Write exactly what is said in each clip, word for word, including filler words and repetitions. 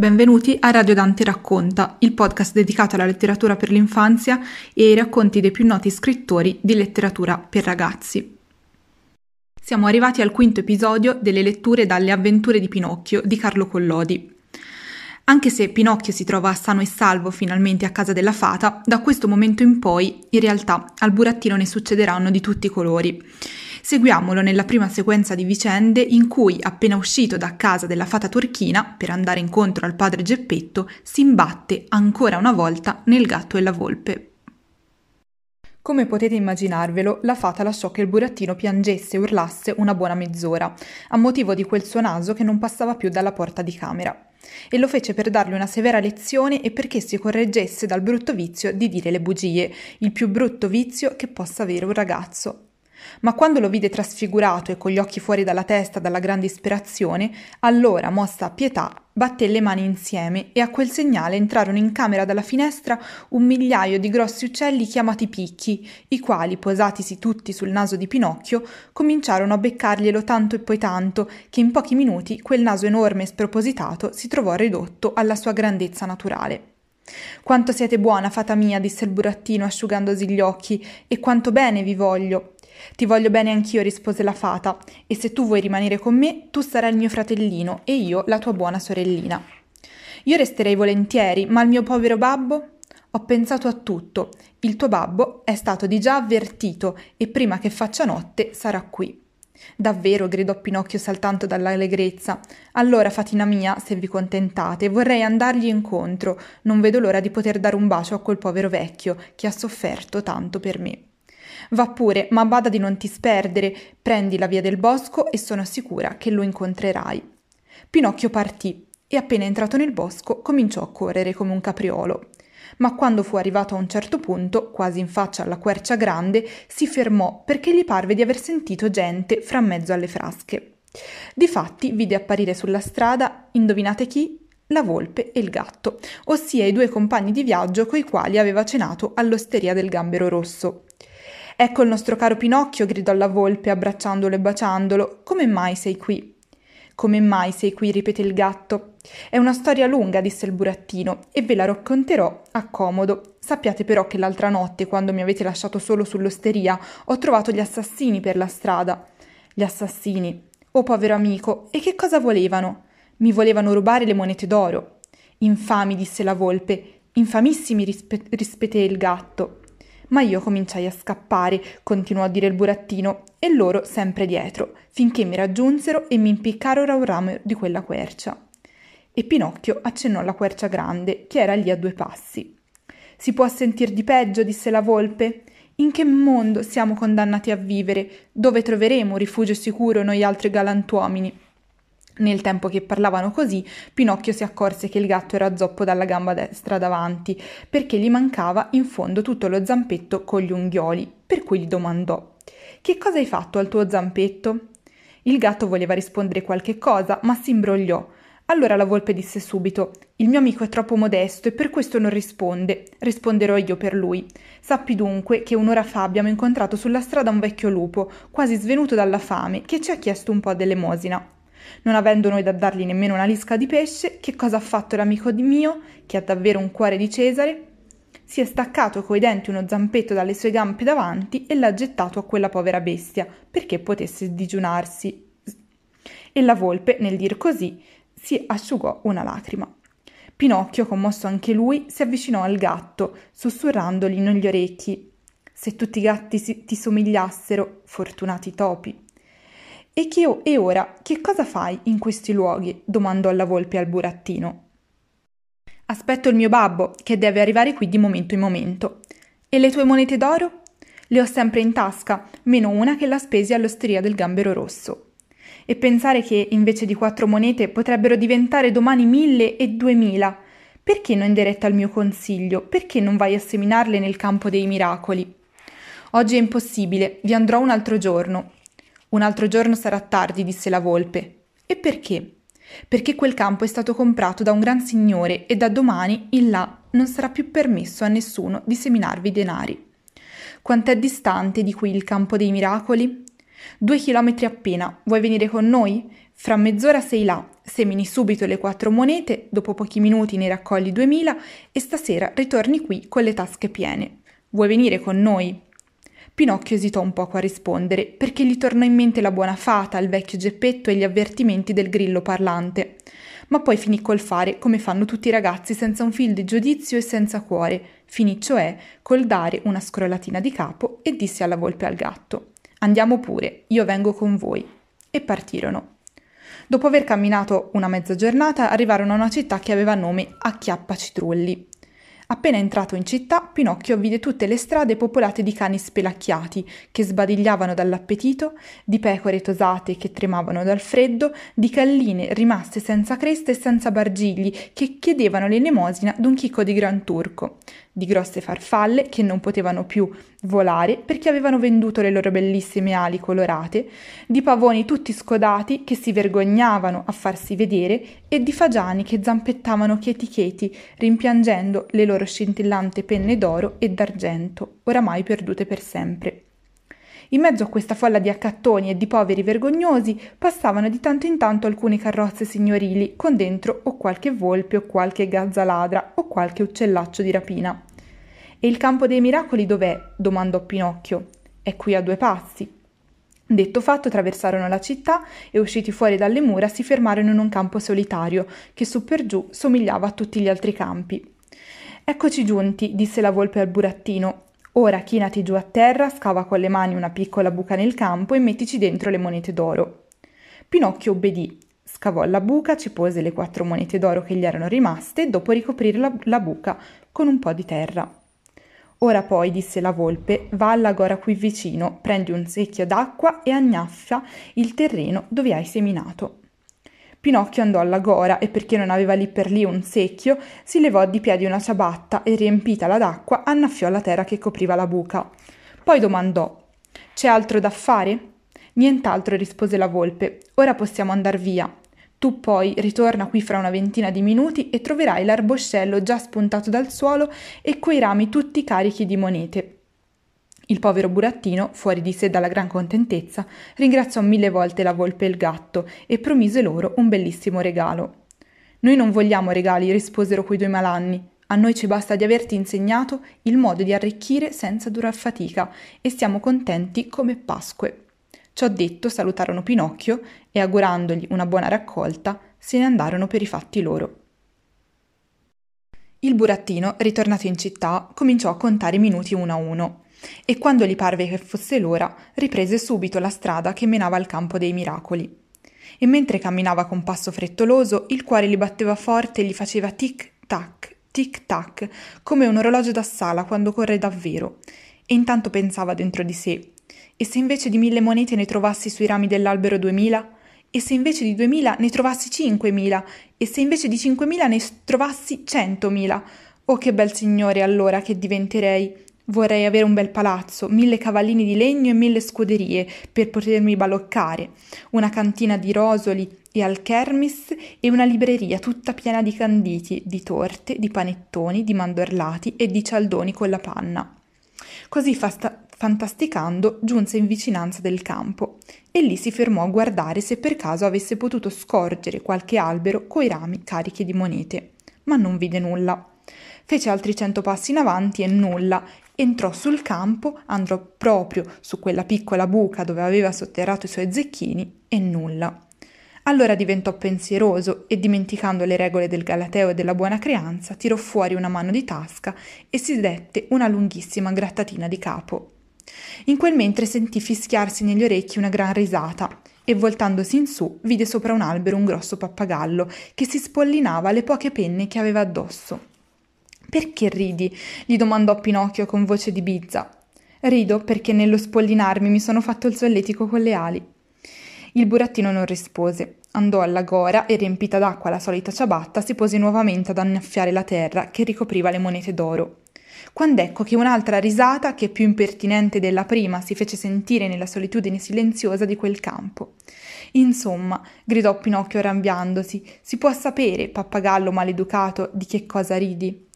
Benvenuti a Radio Dante Racconta, il podcast dedicato alla letteratura per l'infanzia e ai racconti dei più noti scrittori di letteratura per ragazzi. Siamo arrivati al quinto episodio delle letture dalle avventure di Pinocchio di Carlo Collodi. Anche se Pinocchio si trova sano e salvo finalmente a casa della fata, da questo momento in poi, in realtà, al burattino ne succederanno di tutti i colori. Seguiamolo nella prima sequenza di vicende in cui, appena uscito da casa della fata turchina per andare incontro al padre Geppetto, si imbatte ancora una volta nel gatto e la volpe. Come potete immaginarvelo, la fata lasciò che il burattino piangesse e urlasse una buona mezz'ora, a motivo di quel suo naso che non passava più dalla porta di camera. E lo fece per dargli una severa lezione e perché si correggesse dal brutto vizio di dire le bugie, il più brutto vizio che possa avere un ragazzo. Ma quando lo vide trasfigurato e con gli occhi fuori dalla testa dalla gran disperazione, allora, mossa a pietà, batté le mani insieme e a quel segnale entrarono in camera dalla finestra un migliaio di grossi uccelli chiamati picchi, i quali, posatisi tutti sul naso di Pinocchio, cominciarono a beccarglielo tanto e poi tanto, che in pochi minuti quel naso enorme e spropositato si trovò ridotto alla sua grandezza naturale. «Quanto siete buona, fata mia», disse il burattino asciugandosi gli occhi, «e quanto bene vi voglio». «Ti voglio bene anch'io», rispose la fata, «e se tu vuoi rimanere con me, tu sarai il mio fratellino e io la tua buona sorellina». «Io resterei volentieri, ma il mio povero babbo?» «Ho pensato a tutto. Il tuo babbo è stato di già avvertito e prima che faccia notte sarà qui». «Davvero», gridò Pinocchio saltando dall'allegrezza. «Allora, fatina mia, se vi contentate, vorrei andargli incontro. Non vedo l'ora di poter dare un bacio a quel povero vecchio che ha sofferto tanto per me». «Va pure, ma bada di non ti sperdere, prendi la via del bosco e sono sicura che lo incontrerai». Pinocchio partì e appena entrato nel bosco cominciò a correre come un capriolo. Ma quando fu arrivato a un certo punto, quasi in faccia alla quercia grande, si fermò perché gli parve di aver sentito gente fra mezzo alle frasche. Difatti vide apparire sulla strada, indovinate chi? La volpe e il gatto, ossia i due compagni di viaggio coi quali aveva cenato all'osteria del Gambero Rosso. «Ecco il nostro caro Pinocchio», gridò la volpe abbracciandolo e baciandolo, «come mai sei qui?» «Come mai sei qui?» ripete il gatto. «È una storia lunga», disse il burattino, «e ve la racconterò a comodo. Sappiate però che l'altra notte, quando mi avete lasciato solo sull'osteria, ho trovato gli assassini per la strada». «Gli assassini? Oh povero amico, e che cosa volevano?» «Mi volevano rubare le monete d'oro». «Infami», disse la volpe, «infamissimi», rispe- rispete il gatto. «Ma io cominciai a scappare», continuò a dire il burattino, «e loro sempre dietro, finché mi raggiunsero e mi impiccarono a un ramo di quella quercia». E Pinocchio accennò alla quercia grande, che era lì a due passi. «Si può sentir di peggio», disse la volpe. «In che mondo siamo condannati a vivere? Dove troveremo un rifugio sicuro noi altri galantuomini?» Nel tempo che parlavano così, Pinocchio si accorse che il gatto era zoppo dalla gamba destra davanti, perché gli mancava in fondo tutto lo zampetto con gli unghioli, per cui gli domandò: «Che cosa hai fatto al tuo zampetto?» Il gatto voleva rispondere qualche cosa, ma si imbrogliò. Allora la volpe disse subito: «Il mio amico è troppo modesto e per questo non risponde, risponderò io per lui. Sappi dunque che un'ora fa abbiamo incontrato sulla strada un vecchio lupo, quasi svenuto dalla fame, che ci ha chiesto un po' d'elemosina. Non avendo noi da dargli nemmeno una lisca di pesce, che cosa ha fatto l'amico mio, che ha davvero un cuore di Cesare? Si è staccato coi denti uno zampetto dalle sue gambe davanti e l'ha gettato a quella povera bestia, perché potesse digiunarsi». E la volpe, nel dir così, si asciugò una lacrima. Pinocchio, commosso anche lui, si avvicinò al gatto, sussurrandogli negli orecchi: «Se tutti i gatti si- ti somigliassero, fortunati topi». E, che, e ora che cosa fai in questi luoghi? Domandò la volpe al burattino. Aspetto il mio babbo, che deve arrivare qui di momento in momento. E le tue monete d'oro? Le ho sempre in tasca, meno una che la spesi all'osteria del Gambero Rosso. E pensare che invece di quattro monete potrebbero diventare domani mille e duemila. Perché non diretta al mio consiglio? Perché non vai a seminarle nel campo dei miracoli? Oggi è impossibile, vi andrò un altro giorno». «Un altro giorno sarà tardi», disse la volpe. «E perché?» «Perché quel campo è stato comprato da un gran signore e da domani in là non sarà più permesso a nessuno di seminarvi denari». «Quant'è distante di qui il campo dei miracoli?» «Due chilometri appena. Vuoi venire con noi? Fra mezz'ora sei là semini subito le quattro monete, dopo pochi minuti ne raccogli duemila e stasera ritorni qui con le tasche piene. Vuoi venire con noi? Pinocchio esitò un poco a rispondere, perché gli tornò in mente la buona fata, il vecchio Geppetto e gli avvertimenti del grillo parlante. Ma poi finì col fare come fanno tutti i ragazzi senza un fil di giudizio e senza cuore, finì cioè col dare una scrollatina di capo e disse alla volpe e al gatto: «Andiamo pure, io vengo con voi». E partirono. Dopo aver camminato una mezza giornata arrivarono a una città che aveva nome Acchiappa Citrulli. Appena entrato in città, Pinocchio vide tutte le strade popolate di cani spelacchiati che sbadigliavano dall'appetito, di pecore tosate che tremavano dal freddo, di galline rimaste senza cresta e senza bargigli che chiedevano l'elemosina d'un chicco di gran turco, di grosse farfalle che non potevano più volare perché avevano venduto le loro bellissime ali colorate, di pavoni tutti scodati che si vergognavano a farsi vedere e di fagiani che zampettavano cheti cheti rimpiangendo le loro scintillante penne d'oro e d'argento, oramai perdute per sempre. In mezzo a questa folla di accattoni e di poveri vergognosi passavano di tanto in tanto alcune carrozze signorili con dentro o qualche volpe o qualche gazza ladra o qualche uccellaccio di rapina. «E il Campo dei Miracoli dov'è?» domandò Pinocchio. «È qui a due passi». Detto fatto, attraversarono la città e, usciti fuori dalle mura, si fermarono in un campo solitario che su per giù somigliava a tutti gli altri campi. «Eccoci giunti», disse la volpe al burattino. «Ora chinati giù a terra, scava con le mani una piccola buca nel campo e mettici dentro le monete d'oro». Pinocchio obbedì, scavò la buca, ci pose le quattro monete d'oro che gli erano rimaste, dopo ricoprire la, la buca con un po' di terra. «Ora poi», disse la volpe, «va all'agora qui vicino, prendi un secchio d'acqua e agnaffia il terreno dove hai seminato». Pinocchio andò all'agora e, perché non aveva lì per lì un secchio, si levò di piedi una ciabatta e, riempitala d'acqua, annaffiò la terra che copriva la buca. Poi domandò: «C'è altro da fare?» «Nient'altro», rispose la volpe. «Ora possiamo andar via. Tu poi ritorna qui fra una ventina di minuti e troverai l'arboscello già spuntato dal suolo e quei rami tutti carichi di monete». Il povero burattino, fuori di sé dalla gran contentezza, ringraziò mille volte la volpe e il gatto e promise loro un bellissimo regalo. «Noi non vogliamo regali», risposero quei due malanni. «A noi ci basta di averti insegnato il modo di arricchire senza durar fatica e siamo contenti come Pasque». Ciò detto, salutarono Pinocchio e, augurandogli una buona raccolta, se ne andarono per i fatti loro. Il burattino, ritornato in città, cominciò a contare i minuti uno a uno. E quando gli parve che fosse l'ora, riprese subito la strada che menava al Campo dei Miracoli. E mentre camminava con passo frettoloso, il cuore gli batteva forte e gli faceva tic-tac, tic-tac, come un orologio da sala quando corre davvero. E intanto pensava dentro di sé: «E se invece di mille monete ne trovassi sui rami dell'albero duemila? E se invece di duemila ne trovassi cinquemila? E se invece di cinquemila ne trovassi centomila? Oh, che bel signore allora che diventerei! Vorrei avere un bel palazzo, mille cavallini di legno e mille scuderie per potermi baloccare, una cantina di rosoli e alchermis e una libreria tutta piena di canditi, di torte, di panettoni, di mandorlati e di cialdoni con la panna». Così fasta- fantasticando giunse in vicinanza del campo e lì si fermò a guardare se per caso avesse potuto scorgere qualche albero coi rami carichi di monete, ma non vide nulla. Fece altri cento passi in avanti e nulla. Entrò sul campo, andò proprio su quella piccola buca dove aveva sotterrato i suoi zecchini e nulla. Allora diventò pensieroso e, dimenticando le regole del galateo e della buona creanza, tirò fuori una mano di tasca e si dette una lunghissima grattatina di capo. In quel mentre sentì fischiarsi negli orecchi una gran risata e, voltandosi in su, vide sopra un albero un grosso pappagallo che si spollinava le poche penne che aveva addosso. «Perché ridi?» gli domandò Pinocchio con voce di bizza. «Rido perché nello spollinarmi mi sono fatto il solletico con le ali». Il burattino non rispose. Andò alla gora e, riempita d'acqua la solita ciabatta, si pose nuovamente ad annaffiare la terra che ricopriva le monete d'oro. Quando ecco che un'altra risata, che più impertinente della prima, si fece sentire nella solitudine silenziosa di quel campo. «Insomma», gridò Pinocchio arrabbiandosi, «si può sapere, pappagallo maleducato, di che cosa ridi?»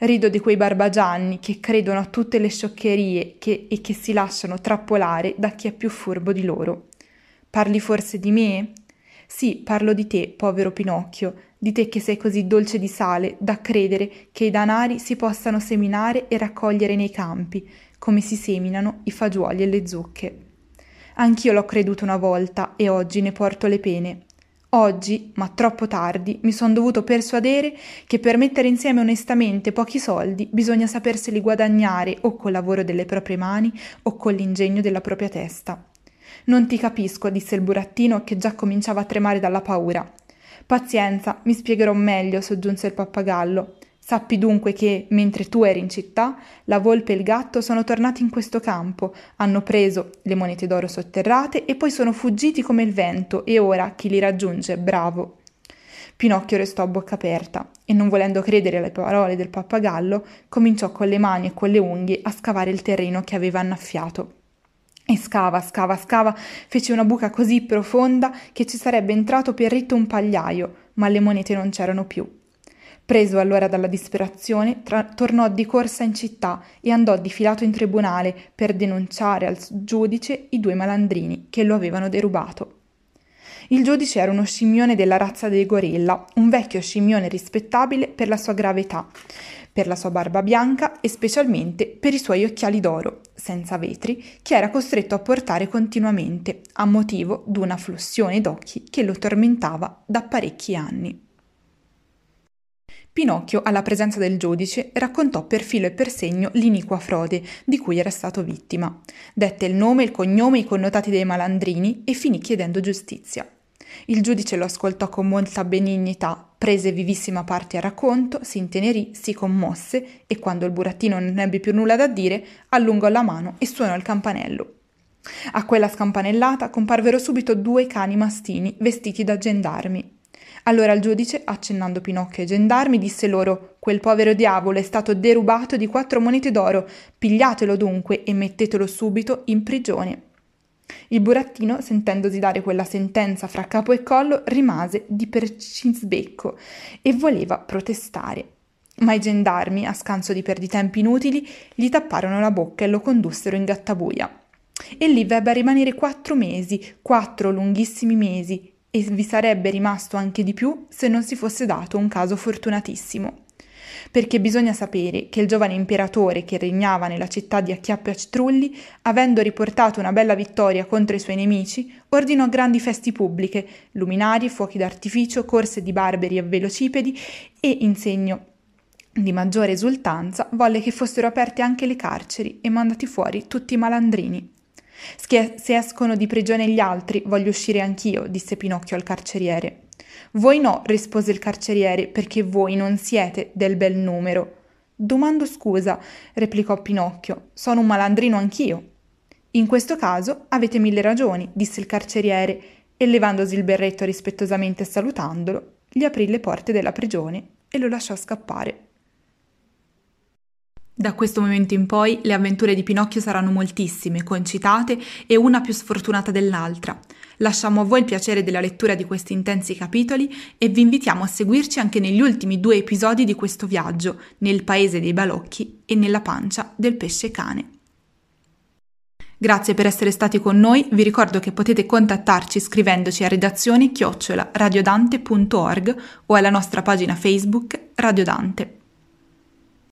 «Rido di quei barbagianni che credono a tutte le scioccherie che, e che si lasciano trappolare da chi è più furbo di loro». «Parli forse di me?» Sì, parlo di te, povero Pinocchio, di te che sei così dolce di sale da credere che i danari si possano seminare e raccogliere nei campi, come si seminano i fagioli e le zucche. Anch'io l'ho creduto una volta e oggi ne porto le pene. Oggi, ma troppo tardi, mi son dovuto persuadere che per mettere insieme onestamente pochi soldi bisogna saperseli guadagnare o col lavoro delle proprie mani o con l'ingegno della propria testa. «Non ti capisco», disse il burattino, che già cominciava a tremare dalla paura. «Pazienza, mi spiegherò meglio», soggiunse il pappagallo. «Sappi dunque che, mentre tu eri in città, la volpe e il gatto sono tornati in questo campo, hanno preso le monete d'oro sotterrate e poi sono fuggiti come il vento, e ora chi li raggiunge è bravo». Pinocchio restò a bocca aperta e, non volendo credere alle parole del pappagallo, cominciò con le mani e con le unghie a scavare il terreno che aveva annaffiato. E scava, scava, scava, fece una buca così profonda che ci sarebbe entrato per ritto un pagliaio, ma le monete non c'erano più. Preso allora dalla disperazione, tra- tornò di corsa in città e andò difilato in tribunale per denunciare al giudice i due malandrini che lo avevano derubato. Il giudice era uno scimmione della razza dei gorilla, un vecchio scimmione rispettabile per la sua grave età, per la sua barba bianca e specialmente per i suoi occhiali d'oro, senza vetri, che era costretto a portare continuamente, a motivo d'una flussione d'occhi che lo tormentava da parecchi anni. Pinocchio, alla presenza del giudice, raccontò per filo e per segno l'iniqua frode di cui era stato vittima, dette il nome, il cognome, i connotati dei malandrini e finì chiedendo giustizia. Il giudice lo ascoltò con molta benignità, prese vivissima parte al racconto, si intenerì, si commosse e, quando il burattino non ebbe più nulla da dire, allungò la mano e suonò il campanello. A quella scampanellata comparvero subito due cani mastini vestiti da gendarmi. Allora il giudice, accennando Pinocchio ai gendarmi, disse loro: «Quel povero diavolo è stato derubato di quattro monete d'oro, pigliatelo dunque e mettetelo subito in prigione». Il burattino, sentendosi dare quella sentenza fra capo e collo, rimase di percinsbecco e voleva protestare. Ma i gendarmi, a scanso di perditempi inutili, gli tapparono la bocca e lo condussero in gattabuia. E lì vebbe a rimanere quattro mesi, quattro lunghissimi mesi, e vi sarebbe rimasto anche di più se non si fosse dato un caso fortunatissimo. Perché bisogna sapere che il giovane imperatore che regnava nella città di Acchiappa Citrulli, avendo riportato una bella vittoria contro i suoi nemici, ordinò grandi feste pubbliche, luminari, fuochi d'artificio, corse di barberi e velocipedi e, in segno di maggiore esultanza, volle che fossero aperte anche le carceri e mandati fuori tutti i malandrini. «Se escono di prigione gli altri, voglio uscire anch'io», disse Pinocchio al carceriere. «Voi no», rispose il carceriere, «perché voi non siete del bel numero». «Domando scusa», replicò Pinocchio, «sono un malandrino anch'io». «In questo caso avete mille ragioni», disse il carceriere, e levandosi il berretto rispettosamente e salutandolo, gli aprì le porte della prigione e lo lasciò scappare. Da questo momento in poi le avventure di Pinocchio saranno moltissime, concitate e una più sfortunata dell'altra. Lasciamo a voi il piacere della lettura di questi intensi capitoli e vi invitiamo a seguirci anche negli ultimi due episodi di questo viaggio, nel paese dei balocchi e nella pancia del pesce cane. Grazie per essere stati con noi, vi ricordo che potete contattarci scrivendoci a redazione chiocciola radiodante punto org o alla nostra pagina Facebook Radio Dante.